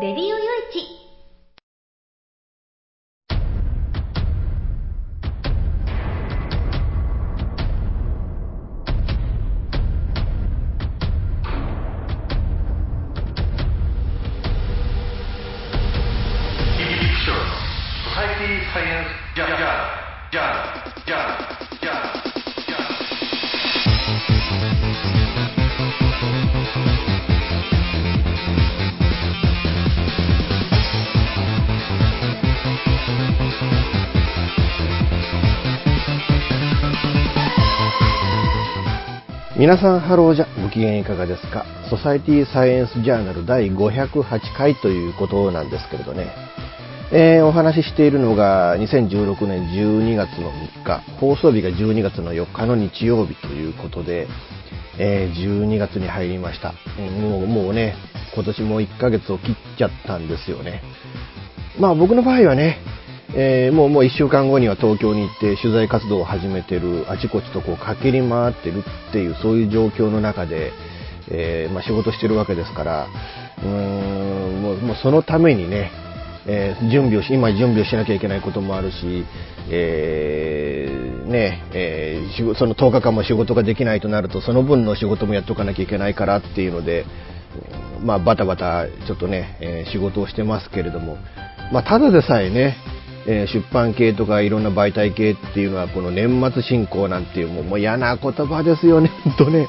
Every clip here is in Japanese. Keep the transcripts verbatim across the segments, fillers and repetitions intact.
レディオよいち。皆さんハローじゃご機嫌いかがですか。ソサイティサイエンスジャーナル第ごひゃくはちかいということなんですけれどね、えー、お話ししているのがにせんじゅうろくねんじゅうにがつのみっか、放送日がじゅうにがつのよっかの日曜日ということで、えー、じゅうにがつに入りました。もう、もうね今年もいっかげつを切っちゃったんですよね。まあ僕の場合はね、えー、もうもういっしゅうかんごには東京に行って取材活動を始めてる、あちこちとこう駆け回ってるっていう、そういう状況の中で、えーまあ、仕事してるわけですから、うーんもう、もうそのためにね、えー、準備をし今準備をしなきゃいけないこともあるし、えーねえー、そのとおかかんも仕事ができないとなると、その分の仕事もやっとかなきゃいけないからっていうので、まあ、バタバタちょっとね、えー、仕事をしてますけれども、まあ、ただでさえね、えー、出版系とかいろんな媒体系っていうのは、この年末進行なんていう、もう、もう嫌な言葉ですよね、ほんとね。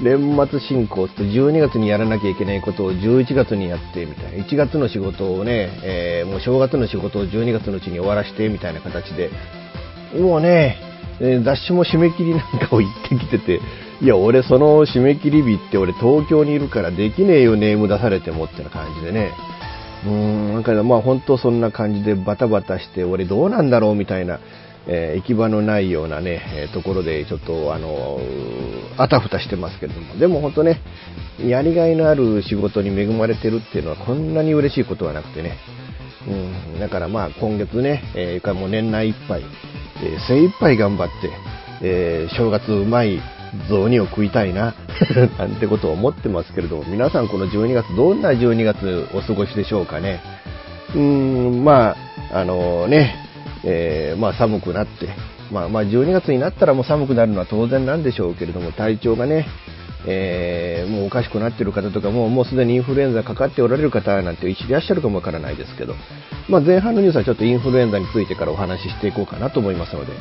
年末進行ってじゅうにがつにやらなきゃいけないことをじゅういちがつにやってみたいな、いちがつの仕事をね、えー、もう正月の仕事をじゅうにがつのうちに終わらしてみたいな形で、もうね、えー、雑誌も締め切りなんかを言ってきてて、いや俺その締め切り日って俺東京にいるからできねえよ、ネーム出されてもってな感じでね、うーんなんかまあ本当そんな感じでバタバタして、俺どうなんだろうみたいな、えー、行き場のないようなね、えー、ところでちょっとあのー、あたふたしてますけれども、でも本当ね、やりがいのある仕事に恵まれてるっていうのはこんなに嬉しいことはなくてね、うんだからまあ今月ね、えー、もう年内いっぱい、えー、精一杯頑張って、えー、正月うまい雑煮を食いたいななんてことを思ってますけれども、皆さんこのじゅうにがつどんなじゅうにがつお過ごしでしょうかね。うーんまああのー、ねえーまあ、寒くなって、まあ、まあじゅうにがつになったらもう寒くなるのは当然なんでしょうけれども、体調がね、えー、もうおかしくなっている方とか、もう、もうすでにインフルエンザかかっておられる方なんていらっしゃるかもわからないですけど、まあ、前半のニュースはちょっとインフルエンザについてからお話ししていこうかなと思いますので、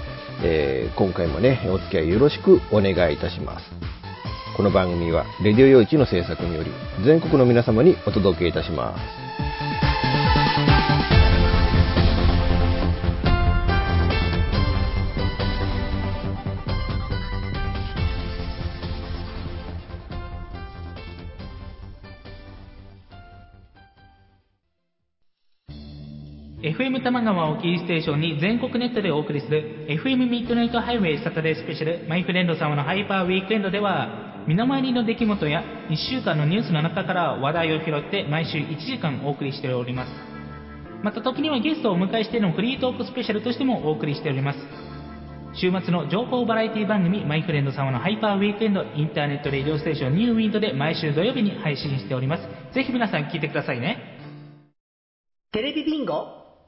えー、今回もねお付き合いよろしくお願いいたします。この番組はレディオよいちの制作により全国の皆様にお届けいたします。エフエム 玉川をキーステーションに全国ネットでお送りする エフエム ミッドナイトハイウェイサタデースペシャルマイフレンド様のハイパーウィークエンドでは、身の回りの出来事やいっしゅうかんのニュースの中から話題を拾って毎週いちじかんお送りしております。また時にはゲストをお迎えしてのフリートークスペシャルとしてもお送りしております。週末の情報バラエティ番組マイフレンド様のハイパーウィークエンド、インターネットレディオステーションニューウィンドで毎週土曜日に配信しております。ぜひ皆さん聞いてくださいね。テレビビンゴ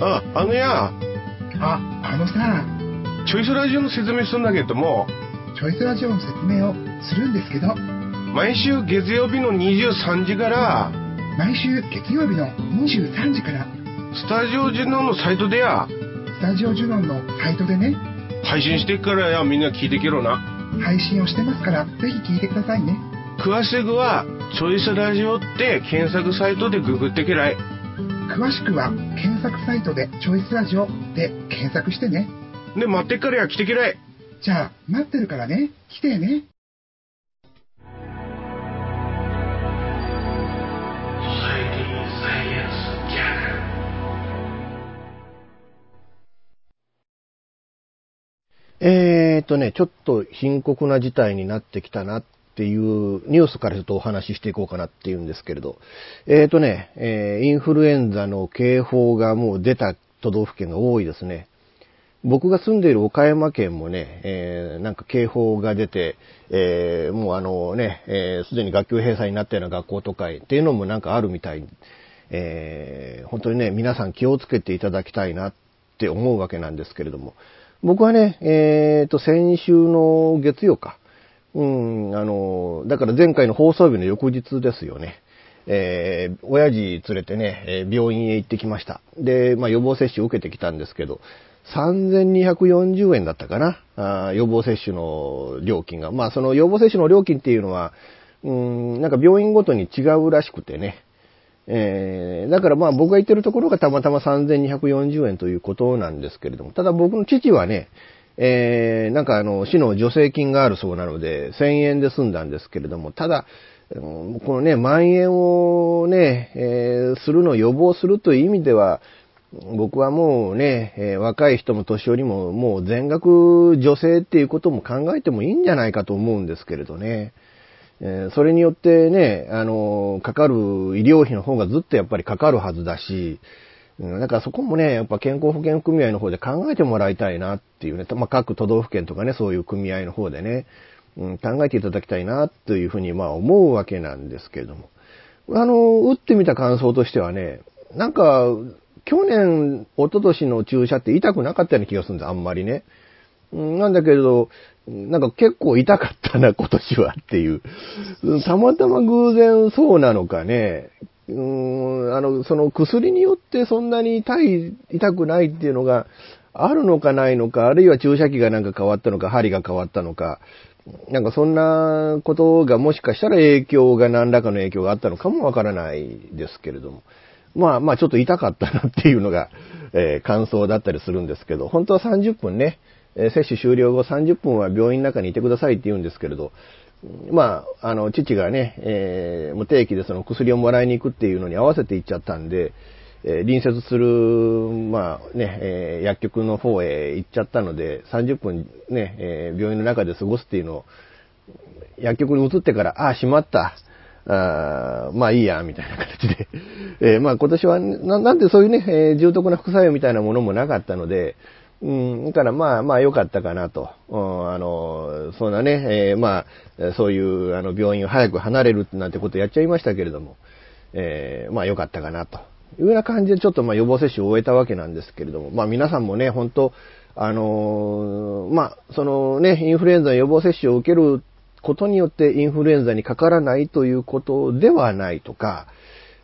あ、あのやあ、あのさ、チョイスラジオの説明するんだけども、チョイスラジオの説明をするんですけど、毎週月曜日のにじゅうさんじから毎週月曜日のにじゅうさんじからスタジオジュノンのサイトでやスタジオジュノンのサイトでね配信してっからや、みんな聞いてけろな。配信をしてますからぜひ聞いてくださいね。詳しくはチョイスラジオって検索サイトでググってけらい。詳しくは検索サイトでチョイスラジオで検索してね。で待ってっからや、来てけらい。じゃあ待ってるからね、来てね。えーとね、ちょっと深刻な事態になってきたなっていうニュースからちょっとお話ししていこうかなっていうんですけれど、えーとね、えー、インフルエンザの警報がもう出た都道府県が多いですね。僕が住んでいる岡山県もね、えー、なんか警報が出て、えー、もうあのね、えー、すでに学級閉鎖になったような学校とかっていうのもなんかあるみたい。えー、本当にね、皆さん気をつけていただきたいなって思うわけなんですけれども、僕はね、えっと、先週の月曜か。うん、あの、だから前回の放送日の翌日ですよね。えー、親父連れてね、病院へ行ってきました。で、まあ予防接種を受けてきたんですけど、さんぜんにひゃくよんじゅうえんだったかな。あ、予防接種の料金が。まあその予防接種の料金っていうのは、うん、なんか病院ごとに違うらしくてね。えー、だからまあ僕が行ってるところがたまたまさんぜんにひゃくよんじゅうえんということなんですけれども、ただ僕の父はね、えー、なんかあの、市の助成金があるそうなので、せんえんで済んだんですけれども、ただ、このね、まん延をね、えー、するのを予防するという意味では、僕はもうね、えー、若い人も年寄りももう全額助成っていうことも考えてもいいんじゃないかと思うんですけれどね。それによってね、あの、かかる医療費の方がずっとやっぱりかかるはずだし、だからそこもね、やっぱ健康保険組合の方で考えてもらいたいなっていうね、まあ、各都道府県とかね、そういう組合の方でね、うん、考えていただきたいなというふうにまあ思うわけなんですけれども。あの、打ってみた感想としてはね、なんか、去年、一昨年の注射って痛くなかったような気がするんです、あんまりね。なんだけれど、なんか結構痛かったな、今年はっていう。たまたま偶然そうなのかね。うーん、あの、その薬によってそんなに痛い、痛くないっていうのがあるのかないのか、あるいは注射器がなんか変わったのか、針が変わったのか、なんかそんなことがもしかしたら影響が、何らかの影響があったのかもわからないですけれども。まあまあちょっと痛かったなっていうのが、えー、感想だったりするんですけど、本当はさんじゅっぷんね、接種終了後さんじゅっぷんは病院の中にいてくださいって言うんですけれど、まあ、あの、父がね、えー、無定期でその薬をもらいに行くっていうのに合わせて行っちゃったんで、えー、隣接する、まあね、えー、薬局の方へ行っちゃったので、さんじゅっぷんね、えー、病院の中で過ごすっていうのを、薬局に移ってから、ああ、しまった。あまあいいや、みたいな形で。えー、まあ今年はな、なんでそういうね、えー、重篤な副作用みたいなものもなかったので、うん、だからまあまあ良かったかなと。うん、あの、そんなね、えー、まあ、そういうあの病院を早く離れるなんてことやっちゃいましたけれども、えー、まあ良かったかなと。いうような感じでちょっとまあ予防接種を終えたわけなんですけれども、まあ皆さんもね、本当あの、まあ、そのね、インフルエンザの予防接種を受けることによってインフルエンザにかからないということではないとか、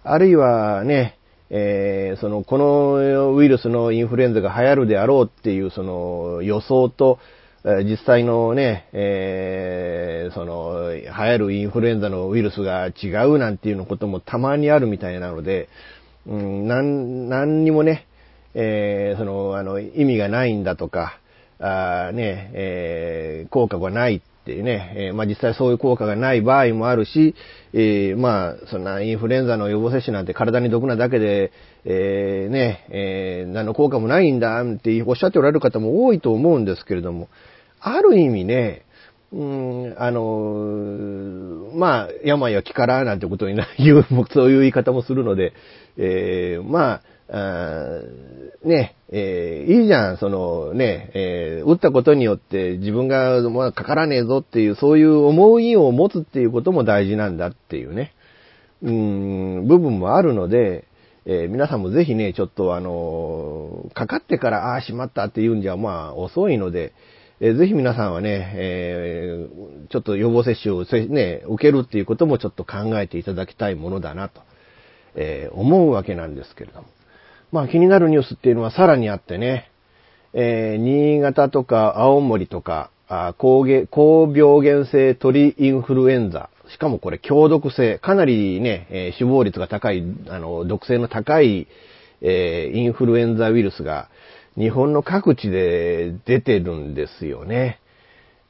あるいはね、えー、そのこのウイルスのインフルエンザが流行るであろうっていうその予想と、実際のね、えー、その流行るインフルエンザのウイルスが違うなんていうのこともたまにあるみたいなので、うん、なん、なんにもね、えー、そのあの意味がないんだとか、あね、えー、効果がないっていうね、えー、まあ実際そういう効果がない場合もあるし、えー、まあそんなインフルエンザの予防接種なんて体に毒なだけで、えー、ね、えー、何の効果もないんだっておっしゃっておられる方も多いと思うんですけれども、ある意味ね、うーん、あの、まあ病は気からなんてことに言う、そういう言い方もするので、えー、まあ、あねえー、いいじゃん、そのね、えー、打ったことによって自分が、まあ、かからねえぞっていう、そういう思いを持つっていうことも大事なんだっていうね、うーん、部分もあるので、えー、皆さんもぜひね、ちょっとあの、かかってから、ああ、しまったっていうんじゃ、まあ、遅いので、えー、ぜひ皆さんはね、えー、ちょっと予防接種をね、受けるっていうこともちょっと考えていただきたいものだなと、えー、思うわけなんですけれども。まあ気になるニュースっていうのはさらにあってね、えー、新潟とか青森とか、あ、高原、高病原性鳥インフルエンザ。しかもこれ強毒性。かなりね、えー、死亡率が高い、あの、毒性の高い、えー、インフルエンザウイルスが日本の各地で出てるんですよね。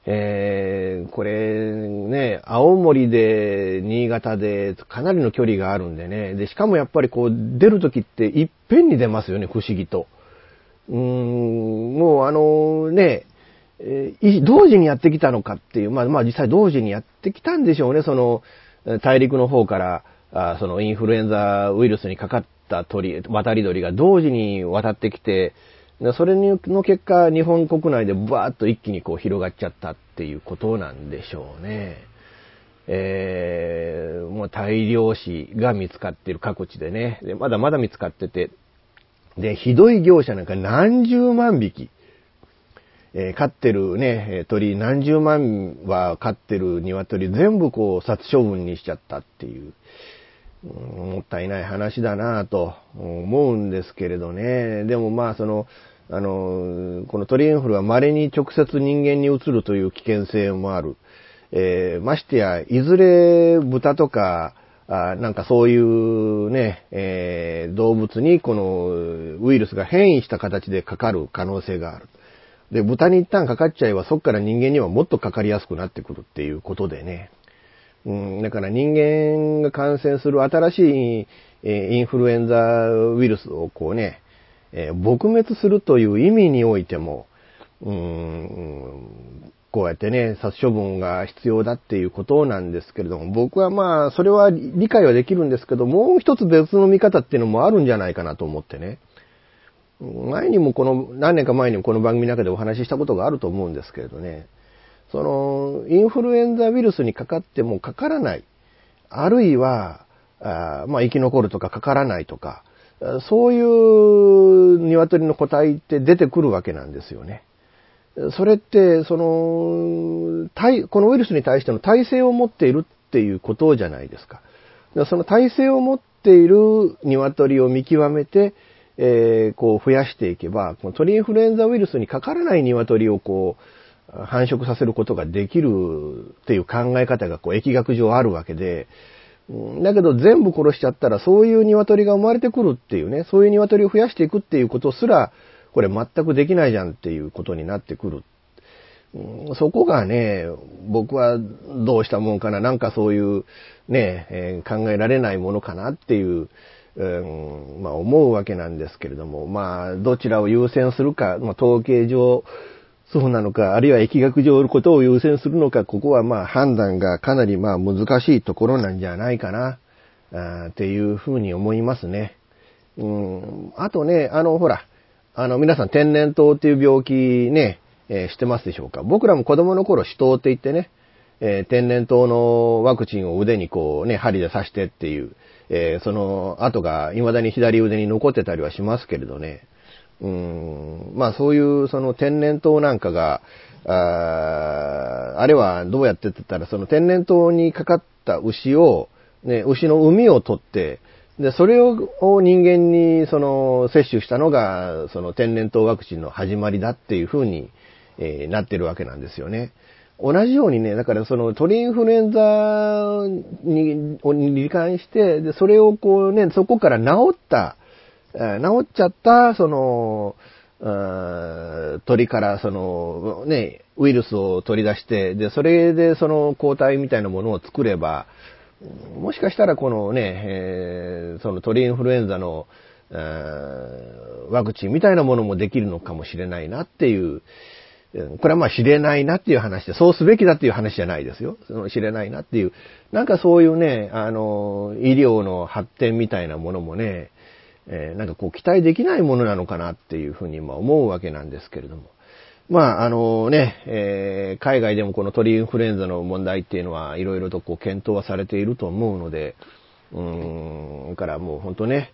えー、これね、青森で新潟でかなりの距離があるんでね。で、しかもやっぱりこう出るときっていっぺんに出ますよね、不思議と。うーん、もうあのね、えー、同時にやってきたのかっていう、まあまあ実際同時にやってきたんでしょうね。その大陸の方からあそのインフルエンザウイルスにかかった鳥、渡り鳥が同時に渡ってきて、それの結果日本国内でバーッと一気にこう広がっちゃったっていうことなんでしょうね。えー、もう大量死が見つかっている各地でね。でまだまだ見つかってて、でひどい業者なんか何十万匹。えー、飼ってるね、鳥、何十万は飼ってる鶏、全部こう殺処分にしちゃったっていう、うん、もったいない話だなぁと思うんですけれどね。でもまあその、あの、この鳥インフルは稀に直接人間にうつるという危険性もある。えー、ましてや、いずれ豚とか、あなんかそういうね、えー、動物にこのウイルスが変異した形でかかる可能性がある。で、豚に一旦かかっちゃえば、そっから人間にはもっとかかりやすくなってくるっていうことでね。うん、だから人間が感染する新しいインフルエンザウイルスをこうね、えー、撲滅するという意味においても、うん、こうやってね、殺処分が必要だっていうことなんですけれども、僕はまあ、それは理解はできるんですけど、もう一つ別の見方っていうのもあるんじゃないかなと思ってね。前にもこの、何年か前にもこの番組の中でお話ししたことがあると思うんですけれどね。その、インフルエンザウイルスにかかってもかからない。あるいは、あまあ生き残るとかかからないとか、そういう鶏の個体って出てくるわけなんですよね。それって、その、対、このウイルスに対しての耐性を持っているっていうことじゃないですか。その耐性を持っている鶏を見極めて、えー、こう増やしていけば、この鳥インフルエンザウイルスにかからない鶏をこう繁殖させることができるっていう考え方がこう疫学上あるわけで、だけど全部殺しちゃったらそういう鶏が生まれてくるっていうね、そういう鶏を増やしていくっていうことすら、これ全くできないじゃんっていうことになってくる。そこがね、僕はどうしたもんかな、なんかそういうね、えー、考えられないものかなっていう、うん、まあ思うわけなんですけれども、まあどちらを優先するか、まあ統計上そうなのか、あるいは疫学上のことを優先するのか、ここはまあ判断がかなりまあ難しいところなんじゃないかな、あっていうふうに思いますね。うん、あとね、あのほら、あの皆さん天然痘っていう病気ね、えー、知ってますでしょうか。僕らも子供の頃死痘って言ってね、えー、天然痘のワクチンを腕にこうね、針で刺してっていう、えー、その跡が未だに左腕に残ってたりはしますけれどね。うーん、まあそういうその天然痘なんかが、あー、あれはどうやってって言ったら、その天然痘にかかった牛を、ね、牛の膿を取って、で、それを人間にその接種したのが、その天然痘ワクチンの始まりだっていうふうに、えー、なってるわけなんですよね。同じようにね、だからその鳥インフルエンザに、に罹患して、で、それをこうね、そこから治った、治っちゃった、その、鳥からその、ね、ウイルスを取り出して、で、それでその抗体みたいなものを作れば、もしかしたらこのね、えー、その鳥インフルエンザの、ワクチンみたいなものもできるのかもしれないなっていう、これはまあ知れないなっていう話で、そうすべきだっていう話じゃないですよ。その知れないなっていう、なんかそういうね、あの、医療の発展みたいなものもね、えー、なんかこう期待できないものなのかなっていうふうに今思うわけなんですけれども。まああのね、えー、海外でもこの鳥インフルエンザの問題っていうのはいろいろとこう検討はされていると思うので、うーん、からもう本当ね、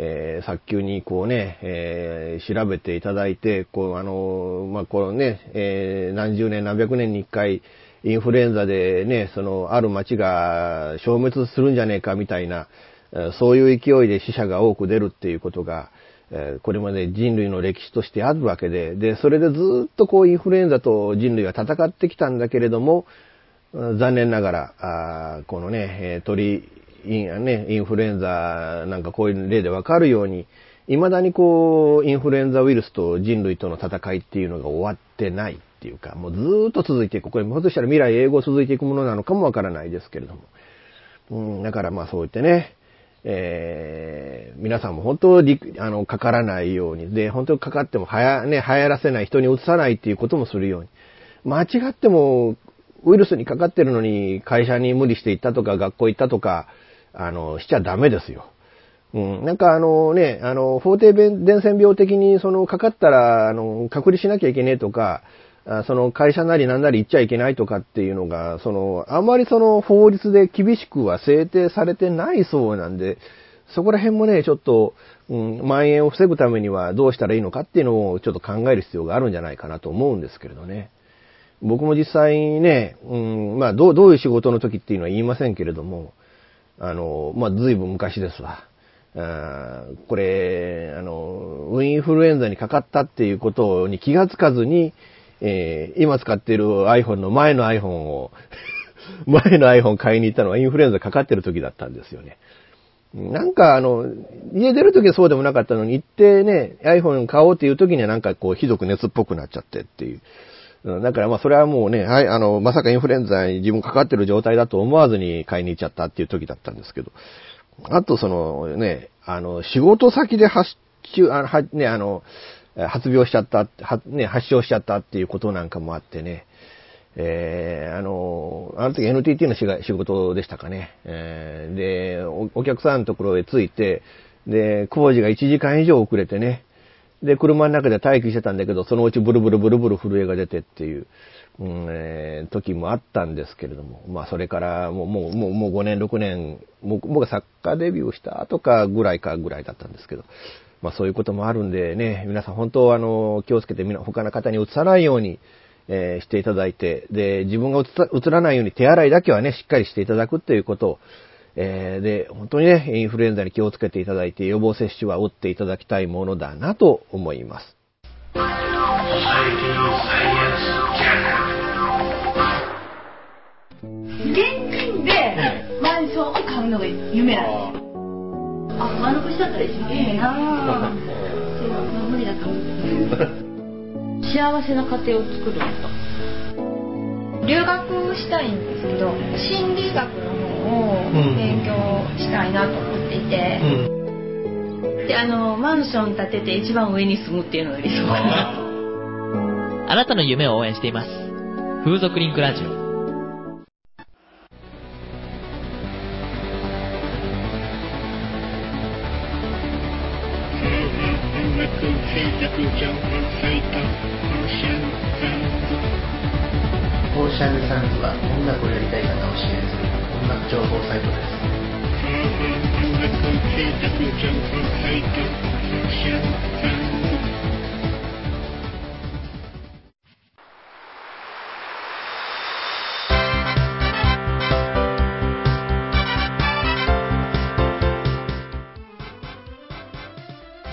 えー、早急にこうね、えー、調べていただいて、こうあの、まあ、このね、えー、何十年何百年に一回インフルエンザでね、そのある町が消滅するんじゃねえかみたいな、そういう勢いで死者が多く出るっていうことが、えー、これまで人類の歴史としてあるわけで、で、それでずっとこうインフルエンザと人類は戦ってきたんだけれども、残念ながら、あこのね、鳥、イン、ね、インフルエンザなんかこういう例でわかるように、未だにこう、インフルエンザウイルスと人類との戦いっていうのが終わってないっていうか、もうずーっと続いていく。これもしかしたら未来永劫続いていくものなのかもわからないですけれども。うん、だからまあそう言ってね、えー、皆さんも本当にあのかからないようにで、本当にかかってもはや、ね、流行らせない、人にうつさないっていうこともするように。間違ってもウイルスにかかってるのに会社に無理して行ったとか学校行ったとかあのしちゃダメですよ。うん、なんかあのね、あの法定伝染病的にそのかかったらあの隔離しなきゃいけねえとか、その会社なり何なり行っちゃいけないとかっていうのが、そのあんまりその法律で厳しくは制定されてないそうなんで、そこら辺もねちょっと、うん、蔓延を防ぐためにはどうしたらいいのかっていうのをちょっと考える必要があるんじゃないかなと思うんですけれどね。僕も実際にね、うん、まあどうどういう仕事の時っていうのは言いませんけれども、あのまあ随分昔ですわ。あこれあのインフルエンザにかかったっていうことに気がつかずに、えー、今使っている iPhone の前の iPhone を前の iPhone 買いに行ったのはインフルエンザかかってる時だったんですよね。なんかあの家出る時はそうでもなかったのに、行ってね iPhone 買おうっていう時にはなんかこうひどく熱っぽくなっちゃってっていう。だからまあそれはもうね、はい、あのまさかインフルエンザに自分かかってる状態だと思わずに買いに行っちゃったっていう時だったんですけど、あとそのね、あの仕事先で発注あのはねあの発病しちゃった、ね、発症しちゃったっていうことなんかもあってね、えー、あの、あの時 エヌティーティー の仕事でしたかね、えー、でお、お客さんのところへ着いて、で、工事がいちじかん以上遅れてね、で、車の中で待機してたんだけど、そのうちブルブルブルブル震えが出てっていう、うんえー、時もあったんですけれども、まあそれからもう、もう、もう、もうごねん、ろくねん、僕が作家デビューした後かぐらいかぐらいだったんですけど、まあそういうこともあるんでね、皆さん本当あの気をつけて、他の方にうつさないように、えー、していただいて、で自分がうつらないように手洗いだけはねしっかりしていただくということを、えー、で本当にねインフルエンザに気をつけていただいて、予防接種は打っていただきたいものだなと思います。現金でマンションを買うのが夢なんです。あ、上残しだったら一番いいなぁ。そう、まあ、無理だと思う。幸せな家庭を作るんですか。留学したいんですけど、心理学の方を勉強したいなと思っていて、うん、で、あのマンション建てて一番上に住むっていうのが理想かなと。あなたの夢を応援しています。風俗リンクラジオ。オーシャンズサンズは音楽をやりたい方を支援する音楽情報サイトです。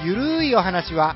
ゆるいお話は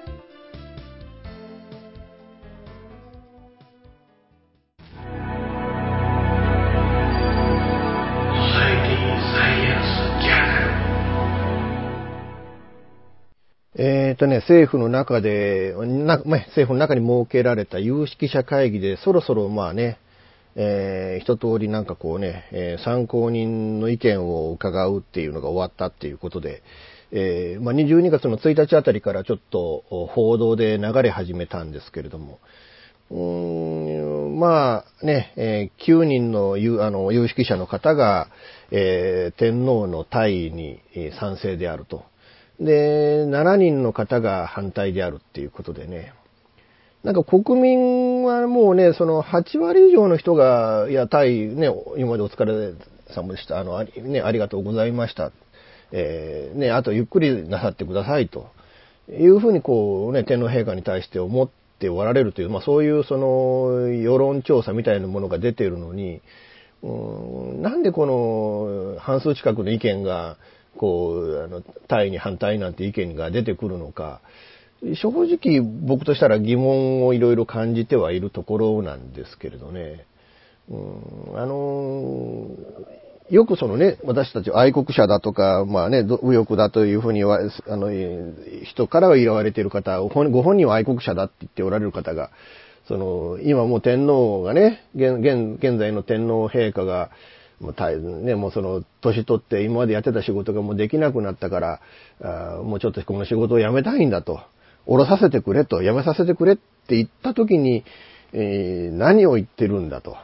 えーとね、政府の中でな、政府の中に設けられた有識者会議で、そろそろまあね、えー、一通りなんかこうね、えー、参考人の意見を伺うっていうのが終わったっていうことで、えーまあ、にじゅうにがつのついたちあたりからちょっと報道で流れ始めたんですけれども、うーんまあね、えー、きゅうにんの 有, あの有識者の方が、えー、天皇の退位に賛成であると。で、しちにんの方が反対であるっていうことでね。なんか国民はもうね、そのはちわり以上の人が、いや、対、ね、今までお疲れ様でした。あの、あり、ね、ありがとうございました。えー、ね、あとゆっくりなさってくださいというふうにこうね、天皇陛下に対して思っておられるという、まあそういうその世論調査みたいなものが出ているのに、うーん、なんでこの半数近くの意見が、こうあの対に反対なんて意見が出てくるのか、正直僕としたら疑問をいろいろ感じてはいるところなんですけれどね。うん、あのー、よくそのね、私たち愛国者だとか、まあね、右翼だというふうに、あの、人からは嫌われている方、ご本人は愛国者だって言っておられる方が、その、今もう天皇がね、現、現、現在の天皇陛下が、もう大変ね、もうその、年取って今までやってた仕事がもうできなくなったから、あもうちょっとこの仕事を辞めたいんだと、降ろさせてくれと、辞めさせてくれって言った時に、えー、何を言ってるんだと。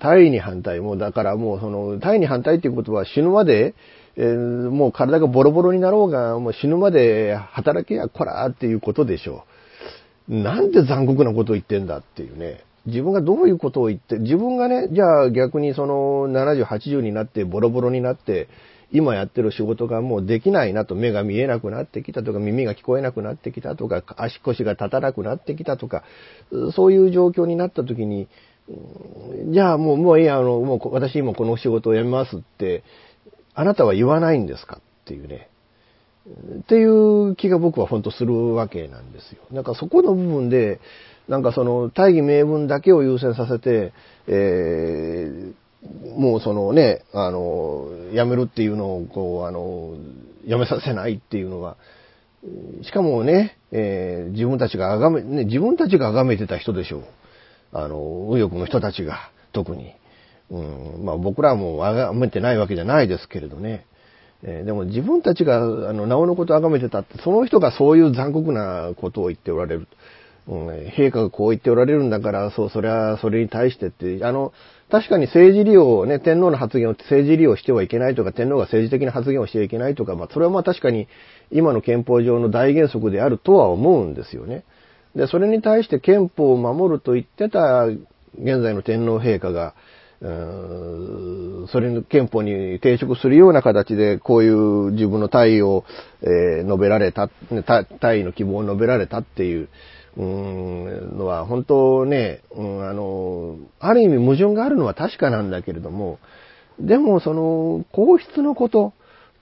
大義に反対、もうだからもうその、大義に反対っていうことは死ぬまで、えー、もう体がボロボロになろうが、もう死ぬまで働けやこらーっていうことでしょう。なんで残酷なことを言ってんだっていうね。自分がどういうことを言って、自分がね、じゃあ逆にそのななじゅう、はちじゅうになってボロボロになって、今やってる仕事がもうできないなと、目が見えなくなってきたとか、耳が聞こえなくなってきたとか、足腰が立たなくなってきたとか、そういう状況になった時に、じゃあもう、もういいや、あの、もう私今この仕事を辞めますって、あなたは言わないんですかっていうね。っていう気が僕は本当するわけなんですよ。なんかそこの部分で、なんかその大義名分だけを優先させて、えー、もうそのね、あの、辞めるっていうのをこう、あの、辞めさせないっていうのは、しかもね、えー、自分たちが崇め、ね、自分たちが崇めてた人でしょう。あの、右翼の人たちが、特に。うん、まあ僕らも崇めてないわけじゃないですけれどね。えー、でも自分たちが、あの、なおのことを崇めてたって、その人がそういう残酷なことを言っておられる。うん、陛下がこう言っておられるんだから、そう、それは、それに対してって、あの、確かに政治利用をね、天皇の発言を政治利用してはいけないとか、天皇が政治的な発言をしてはいけないとか、まあ、それはまあ確かに、今の憲法上の大原則であるとは思うんですよね。で、それに対して憲法を守ると言ってた、現在の天皇陛下が、うーん、それの憲法に抵触するような形で、こういう自分の大義を、えー、述べられた、大義の希望を述べられたっていう、うーんのは本当ね、うん、あの、ある意味矛盾があるのは確かなんだけれども、でもその、皇室のこと、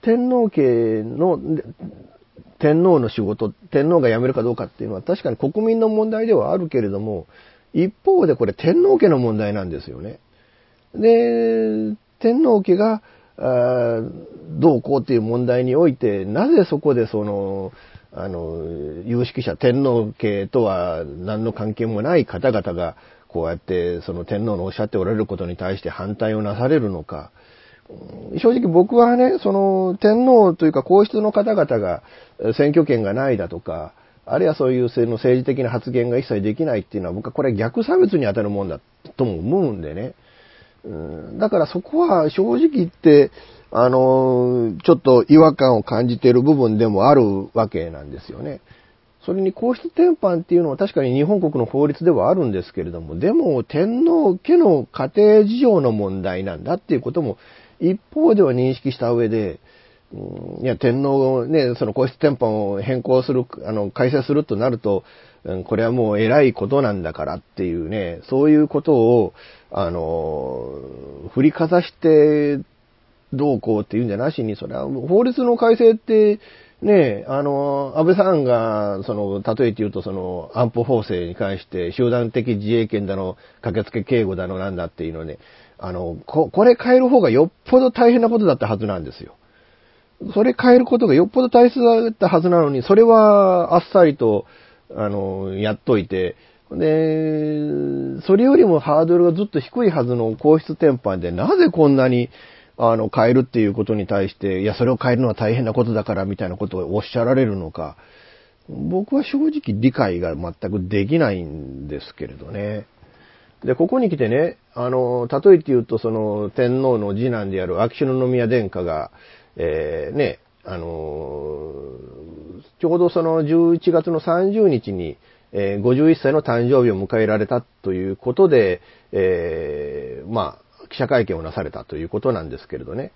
天皇家の、天皇の仕事、天皇が辞めるかどうかっていうのは確かに国民の問題ではあるけれども、一方でこれ天皇家の問題なんですよね。で、天皇家が、あどうこうっていう問題において、なぜそこでその、あの、有識者、天皇家とは何の関係もない方々が、こうやって、その天皇のおっしゃっておられることに対して反対をなされるのか。正直僕はね、その、天皇というか皇室の方々が選挙権がないだとか、あるいはそういう政治的な発言が一切できないっていうのは、僕はこれ逆差別に当たるもんだとも思うんでね。だからそこは正直言って、あの、ちょっと違和感を感じている部分でもあるわけなんですよね。それに皇室典範っていうのは確かに日本国の法律ではあるんですけれども、でも天皇家の家庭事情の問題なんだっていうことも一方では認識した上で、うん、いや、天皇をね、その皇室典範を変更する、あの、改正するとなると、うん、これはもう偉いことなんだからっていうね、そういうことを、あの、振りかざして、どうこうっていうんじゃなしに、それは法律の改正って、ね、あの、安倍さんが、その、例えて言うと、その、安保法制に関して、集団的自衛権だの、駆けつけ警護だの、なんだっていうのね、あの、こ、これ変える方がよっぽど大変なことだったはずなんですよ。それ変えることがよっぽど大切だったはずなのに、それはあっさりと、あの、やっといて、で、それよりもハードルがずっと低いはずの皇室典範で、なぜこんなに、あの、変えるっていうことに対して、いや、それを変えるのは大変なことだから、みたいなことをおっしゃられるのか、僕は正直理解が全くできないんですけれどね。で、ここに来てね、あの、例えて言うと、その、天皇の次男である秋篠宮殿下が、えー、ね、あの、ちょうどそのじゅういちがつのさんじゅうにちに、えー、ごじゅういっさいの誕生日を迎えられたということで、えー、まあ、記者会見をなされたということなんですけれどね。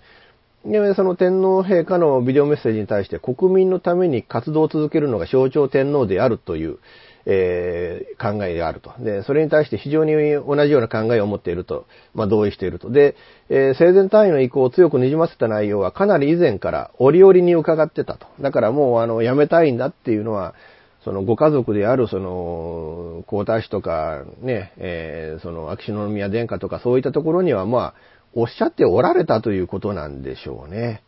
で、その天皇陛下のビデオメッセージに対して国民のために活動を続けるのが象徴天皇であるという、えー、考えであると。で、それに対して非常に同じような考えを持っていると、まあ同意していると。で、えー、生前単位の意向を強くにじませた内容はかなり以前から折々に伺ってたと。だからもうあの、やめたいんだっていうのは、そのご家族であるその皇太子とかね、えー、その秋篠宮殿下とかそういったところにはまあおっしゃっておられたということなんでしょうね。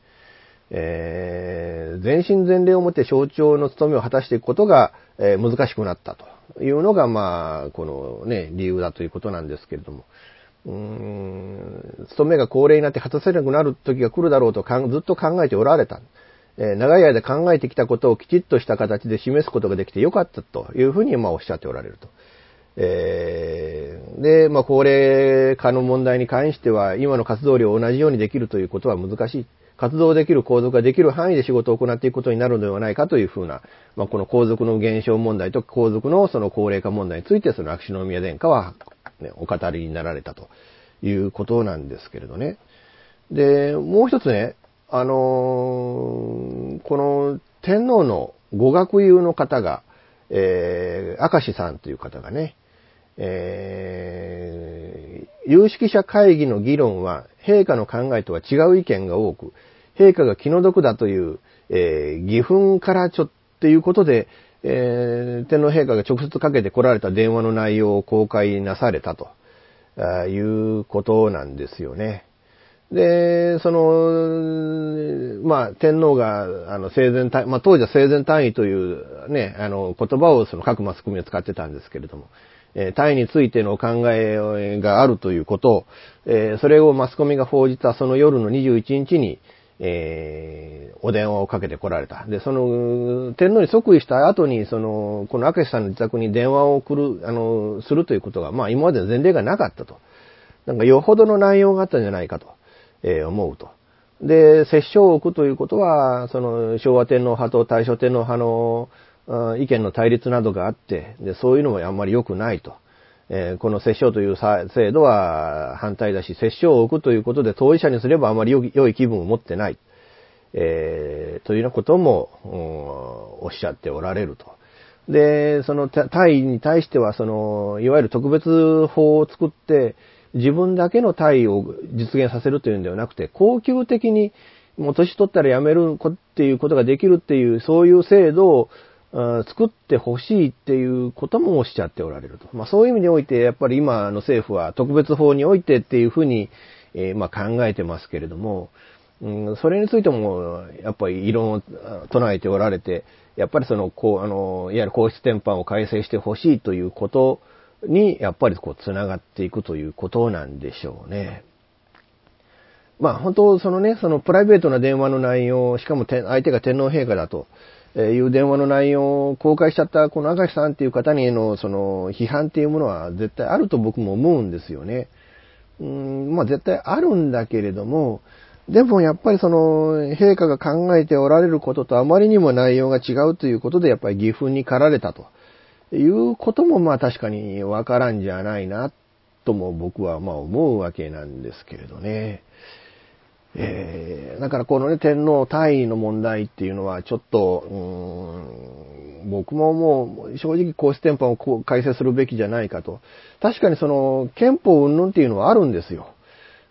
えー、全身全霊をもって象徴の務めを果たしていくことが、えー、難しくなったというのがまあこのね理由だということなんですけれども、うーん、務めが高齢になって果たせなくなる時が来るだろうとかずっと考えておられた。長い間考えてきたことをきちっとした形で示すことができてよかったというふうにまあおっしゃっておられると。えー、で、まあ、高齢化の問題に関しては今の活動量を同じようにできるということは難しい。活動できる皇族ができる範囲で仕事を行っていくことになるのではないかというふうな、まあ、この皇族の減少問題と皇族のその高齢化問題についてその秋篠宮殿下は、ね、お語りになられたということなんですけれどね。で、もう一つね、あのー、この天皇のご学友の方が、えー、明石さんという方がね、えー、有識者会議の議論は陛下の考えとは違う意見が多く、陛下が気の毒だという、えー、義憤からちょっていうことで、えー、天皇陛下が直接かけてこられた電話の内容を公開なされたということなんですよね。で、その、まあ、天皇が、あの、生前単位、まあ、当時は生前単位というね、あの、言葉をその各マスコミは使ってたんですけれども、えー、単位についてのお考えがあるということを、えー、それをマスコミが報じたその夜のにじゅういちにちに、えー、お電話をかけてこられた。で、その、天皇に即位した後に、その、この明石さんの自宅に電話を送る、あの、するということが、まあ、今までの前例がなかったと。なんか、よほどの内容があったんじゃないかと。えー、思うと。で、折衝を置くということは、その、昭和天皇派と大正天皇派の、うん、意見の対立などがあって、で、そういうのもあんまり良くないと。えー、この折衝という制度は反対だし、折衝を置くということで当事者にすればあまり良 い, 良い気分を持ってない。えー、というようなことも、うん、おっしゃっておられると。で、その、大尉に対しては、その、いわゆる特別法を作って、自分だけの退位を実現させるというんではなくて、恒久的にもう年取ったら辞めるっていうことができるっていう、そういう制度を作ってほしいっていうこともおっしゃっておられると。まあそういう意味において、やっぱり今の政府は特別法においてっていうふうに、えー、まあ考えてますけれども、うん、それについても、やっぱり異論を唱えておられて、やっぱりその、こう、あの、いわゆる皇室典範を改正してほしいということにやっぱりこうつながっていくということなんでしょうね。まあ本当そのね、そのプライベートな電話の内容、しかも相手が天皇陛下だという電話の内容を公開しちゃったこの明石さんっていう方にのその批判っていうものは絶対あると僕も思うんですよね。うーん、まあ絶対あるんだけれども、でもやっぱりその陛下が考えておられることとあまりにも内容が違うということでやっぱり義憤に駆られたと。いうこともまあ確かにわからんじゃないなとも僕はまあ思うわけなんですけれどね。えー、だからこのね天皇退位の問題っていうのはちょっとうーん僕ももう正直皇室典範を改正するべきじゃないかと。確かにその憲法云々っていうのはあるんですよ。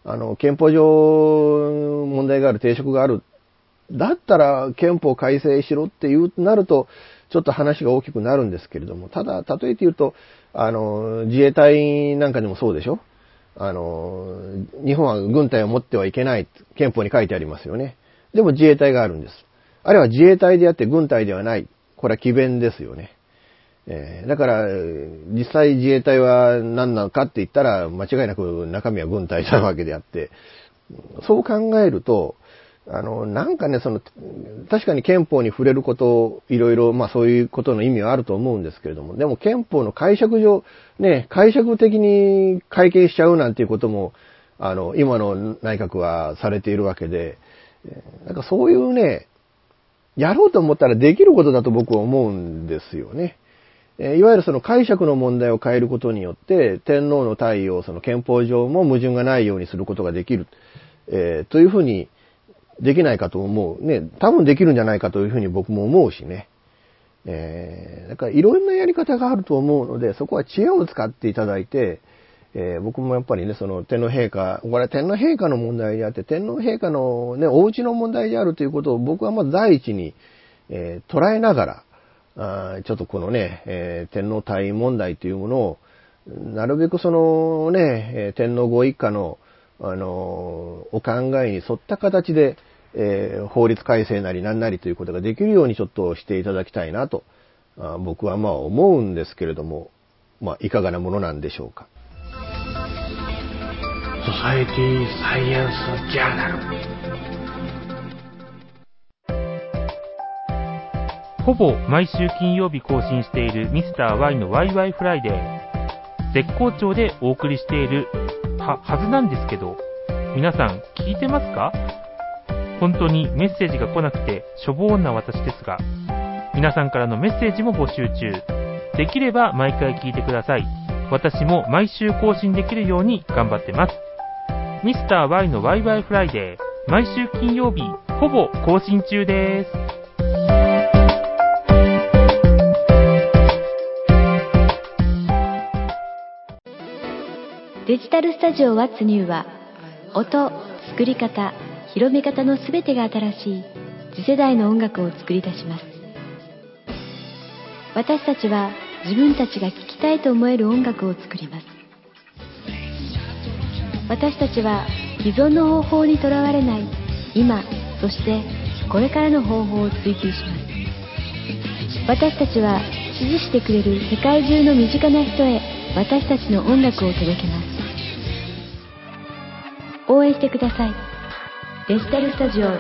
あの憲法上問題がある抵触がある。だったら憲法改正しろっていうなるとちょっと話が大きくなるんですけれども、ただ例えて言うとあの自衛隊なんかでもそうでしょ。あの日本は軍隊を持ってはいけない憲法に書いてありますよね。でも自衛隊があるんです。あれは自衛隊であって軍隊ではない。これは詭弁ですよね。えー、だから実際自衛隊は何なのかって言ったら間違いなく中身は軍隊なわけであって、そう考えるとあの、なんかね、その、確かに憲法に触れること、いろいろ、まあそういうことの意味はあると思うんですけれども、でも憲法の解釈上、ね、解釈的に改憲しちゃうなんていうことも、あの、今の内閣はされているわけで、なんかそういうね、やろうと思ったらできることだと僕は思うんですよね。いわゆるその解釈の問題を変えることによって、天皇の退位をその憲法上も矛盾がないようにすることができる、えー、というふうに、できないかと思う。ね、多分できるんじゃないかというふうに僕も思うしね。えー、だからいろんなやり方があると思うので、そこは知恵を使っていただいて、えー、僕もやっぱりね、その天皇陛下、これは天皇陛下の問題であって、天皇陛下のね、お家の問題であるということを僕はまず第一に、えー、捉えながら、ああちょっとこのね、えー、天皇退位問題というものを、なるべくそのね、天皇ご一家の、あの、お考えに沿った形で、えー、法律改正なりなんなりということができるようにちょっとしていただきたいなと、あ僕はまあ思うんですけれども、まあいかがなものなんでしょうか。ソサエティサイエンスジャーナル。ほぼ毎週金曜日更新しているミスター Y のワイワイフライデー。絶好調でお送りしている は, はずなんですけど、皆さん聞いてますか？本当にメッセージが来なくてしょぼーんな私ですが、皆さんからのメッセージも募集中。できれば毎回聞いてください。私も毎週更新できるように頑張ってます。ミスター Y のワイワイフライデー、毎週金曜日ほぼ更新中です。デジタルスタジオワッツニューは、音、作り方、広め方のすべてが新しい次世代の音楽を作り出します。私たちは自分たちが聴きたいと思える音楽を作ります。私たちは既存の方法にとらわれない今、そしてこれからの方法を追求します。私たちは支持してくれる世界中の身近な人へ私たちの音楽を届けます。応援してください。デジタルスタジオ What's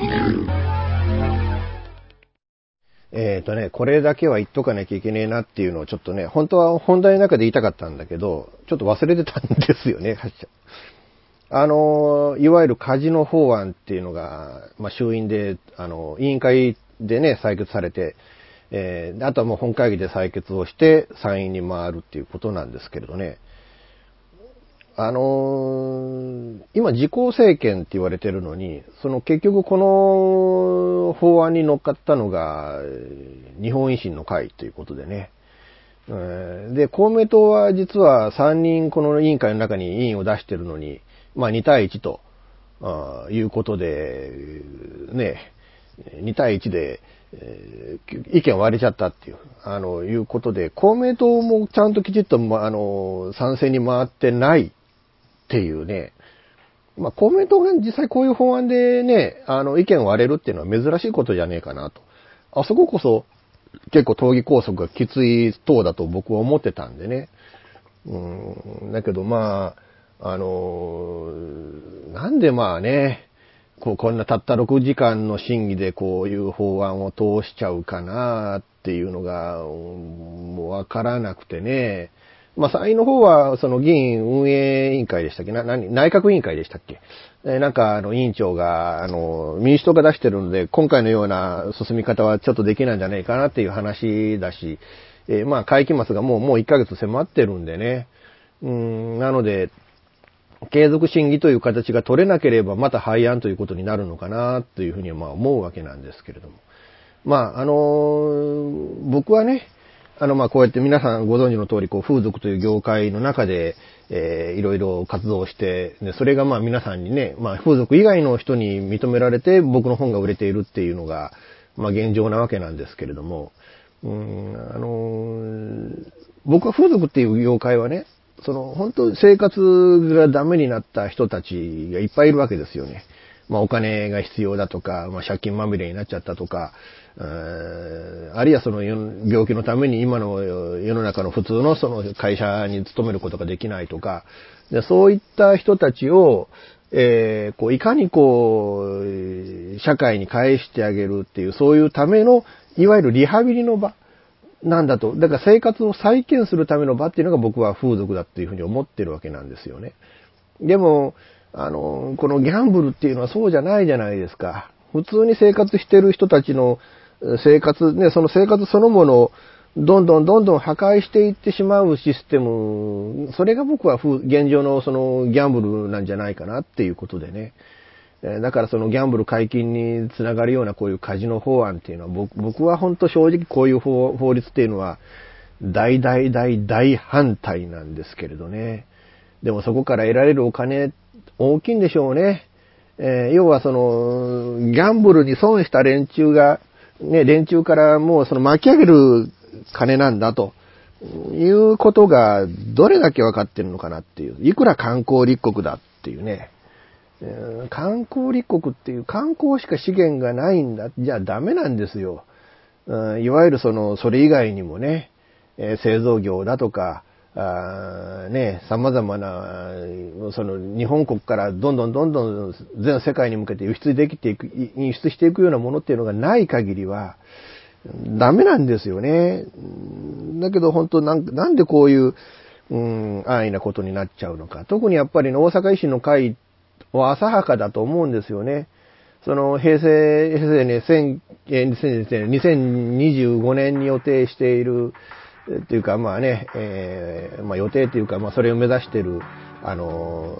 New。えっとね、これだけは言っとかなきゃいけねえなっていうのをちょっとね、本当は本題の中で言いたかったんだけど、ちょっと忘れてたんですよね、あの、いわゆるカジノ法案っていうのが、まあ、衆院で、あの、委員会でね、採決されて、えー、あとはもう本会議で採決をして、参院に回るっていうことなんですけれどね。あのー、今自公政権って言われてるのに、その結局この法案に乗っかったのが日本維新の会ということでね。で、公明党は実はさんにんこの委員会の中に委員を出してるのに、まあにたいいちということで、ね、にたいいちで意見割れちゃったっていう、あの、いうことで、公明党もちゃんときちっと、ま、あの、賛成に回ってない。っていうね、まあ、公明党が実際こういう法案でね、あの意見を割れるっていうのは珍しいことじゃねえかなと。あそここそ結構党議拘束がきつい党だと僕は思ってたんでね。うん、だけどまあ、あの、なんでまあね、こうこんなたったろくじかんの審議でこういう法案を通しちゃうかなっていうのが、うん、もうわからなくてね。まあ、参院の方は、その議院運営委員会でしたっけな、何、内閣委員会でしたっけ、えー、なんか、あの、委員長が、あの、民主党が出してるので、今回のような進み方はちょっとできないんじゃないかなっていう話だし、えー、まあ、会期末がもう、もういっかげつ迫ってるんでね。うん、なので、継続審議という形が取れなければ、また廃案ということになるのかな、というふうに、まあ、思うわけなんですけれども。まあ、あのー、僕はね、あの、ま、こうやって皆さんご存知の通り、こう、風俗という業界の中で、えー、いろいろ活動して、で、それがまあ皆さんにね、まあ、風俗以外の人に認められて、僕の本が売れているっていうのが、まあ、現状なわけなんですけれども、うーん、あのー、僕は風俗っていう業界はね、その、本当生活がダメになった人たちがいっぱいいるわけですよね。まあ、お金が必要だとか、まあ、借金まみれになっちゃったとか、あるいはその病気のために今の世の中の普通のその会社に勤めることができないとか、でそういった人たちを、えー、こういかにこう、社会に返してあげるっていう、そういうための、いわゆるリハビリの場なんだと。だから生活を再建するための場っていうのが僕は風俗だっていうふうに思ってるわけなんですよね。でも、あの、このギャンブルっていうのはそうじゃないじゃないですか。普通に生活してる人たちの生活、ね、その生活そのものをどんどんどんどん破壊していってしまうシステム、それが僕は現状のそのギャンブルなんじゃないかなっていうことでね。だからそのギャンブル解禁につながるようなこういうカジノ法案っていうのは、僕、僕は本当正直こういう 法, 法律っていうのは大大大大反対なんですけれどね。でもそこから得られるお金大きいんでしょうね。えー、要はその、ギャンブルに損した連中が、ね、連中からもうその巻き上げる金なんだということがどれだけ分かってるのかなっていう。いくら観光立国だっていうね。えー、観光立国っていう観光しか資源がないんだ。じゃあダメなんですよ。うん、いわゆるその、それ以外にもね、えー、製造業だとか、あね、様々な、その、日本国からどんどんどんどん全世界に向けて輸出できていく、輸出していくようなものっていうのがない限りは、ダメなんですよね。だけど本当なん、なんでこういう、うん、安易なことになっちゃうのか。特にやっぱり大阪維新の会は浅はかだと思うんですよね。その、平成、平成ね、にせんにじゅうごねんに予定している、っていうかまあね、えー、まあ予定っていうかまあそれを目指しているあの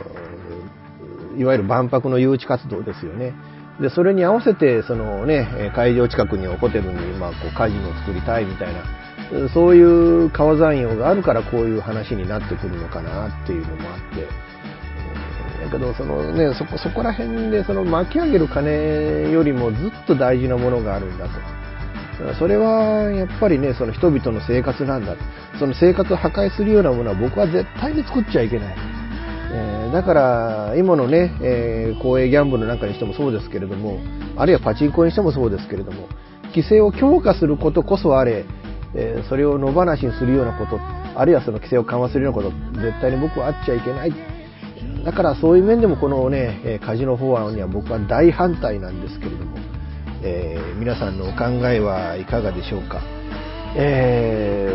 ー、いわゆる万博の誘致活動ですよね。でそれに合わせてそのね会場近くにホテルにまあこうカジノを作りたいみたいなそういう川山用があるからこういう話になってくるのかなっていうのもあって。だけどそのねそこそこら辺でその巻き上げる金よりもずっと大事なものがあるんだと。それはやっぱりねその人々の生活なんだ、その生活を破壊するようなものは僕は絶対に作っちゃいけない、えー、だから今のね、えー、公営ギャンブルなんかにしてもそうですけれども、あるいはパチンコにしてもそうですけれども、規制を強化することこそあれ、えー、それを野放しにするようなこと、あるいはその規制を緩和するようなこと、絶対に僕はあっちゃいけない。だからそういう面でもこのねカジノ法案には僕は大反対なんですけれども、えー、皆さんのお考えはいかがでしょうか。え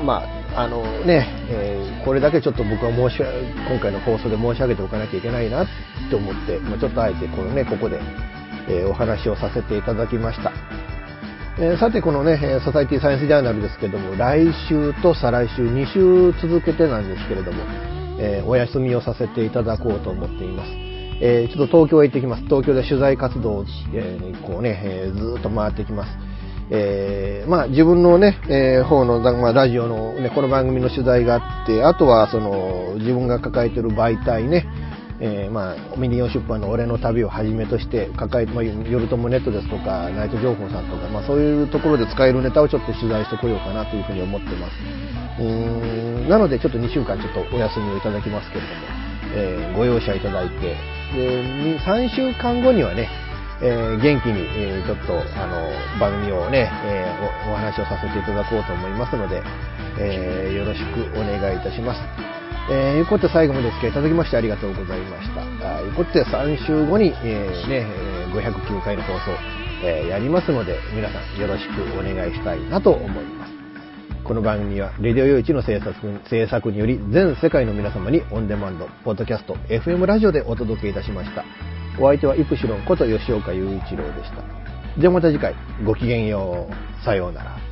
ー、まああのね、えー、これだけちょっと僕は申し今回の放送で申し上げておかなきゃいけないなと思って、まあ、ちょっとあえてこのねここで、えー、お話をさせていただきました。えー、さてこのねソサイティサイエンスジャーナルですけども、来週と再来週に週続けてなんですけれども、えー、お休みをさせていただこうと思っています。えー、ちょっと東京へ行ってきます。東京で取材活動を、えー、こうね、えー、ずーっと回ってきます。えー、まあ自分のね、えー、方の、まあ、ラジオのね、この番組の取材があって、あとはその自分が抱えている媒体ね、えー、まあミリオン出版の俺の旅をはじめとして抱えて、まあ、夜ともネットですとか、ナイト情報さんとか、まあそういうところで使えるネタをちょっと取材してこようかなというふうに思ってます。うーん、なのでちょっとにしゅうかんちょっとお休みをいただきますけれども、えー、ご容赦いただいて、でさんしゅうかんごにはね、えー、元気に、えー、ちょっとあの番組をね、えー、お, お話をさせていただこうと思いますので、えー、よろしくお願いいたします。えー、いうことで最後までお付き合いいただきましてありがとうございました。あいうことでさんしゅうごに、えー、ねごひゃくきゅうかいの放送、えー、やりますので、皆さんよろしくお願いしたいなと思います。この番組はレディオユーチの制作、制作により全世界の皆様にオンデマンド、ポッドキャスト、エフエム ラジオでお届けいたしました。お相手はイプシロンこと吉岡雄一郎でした。ではまた次回、ごきげんよう。さようなら。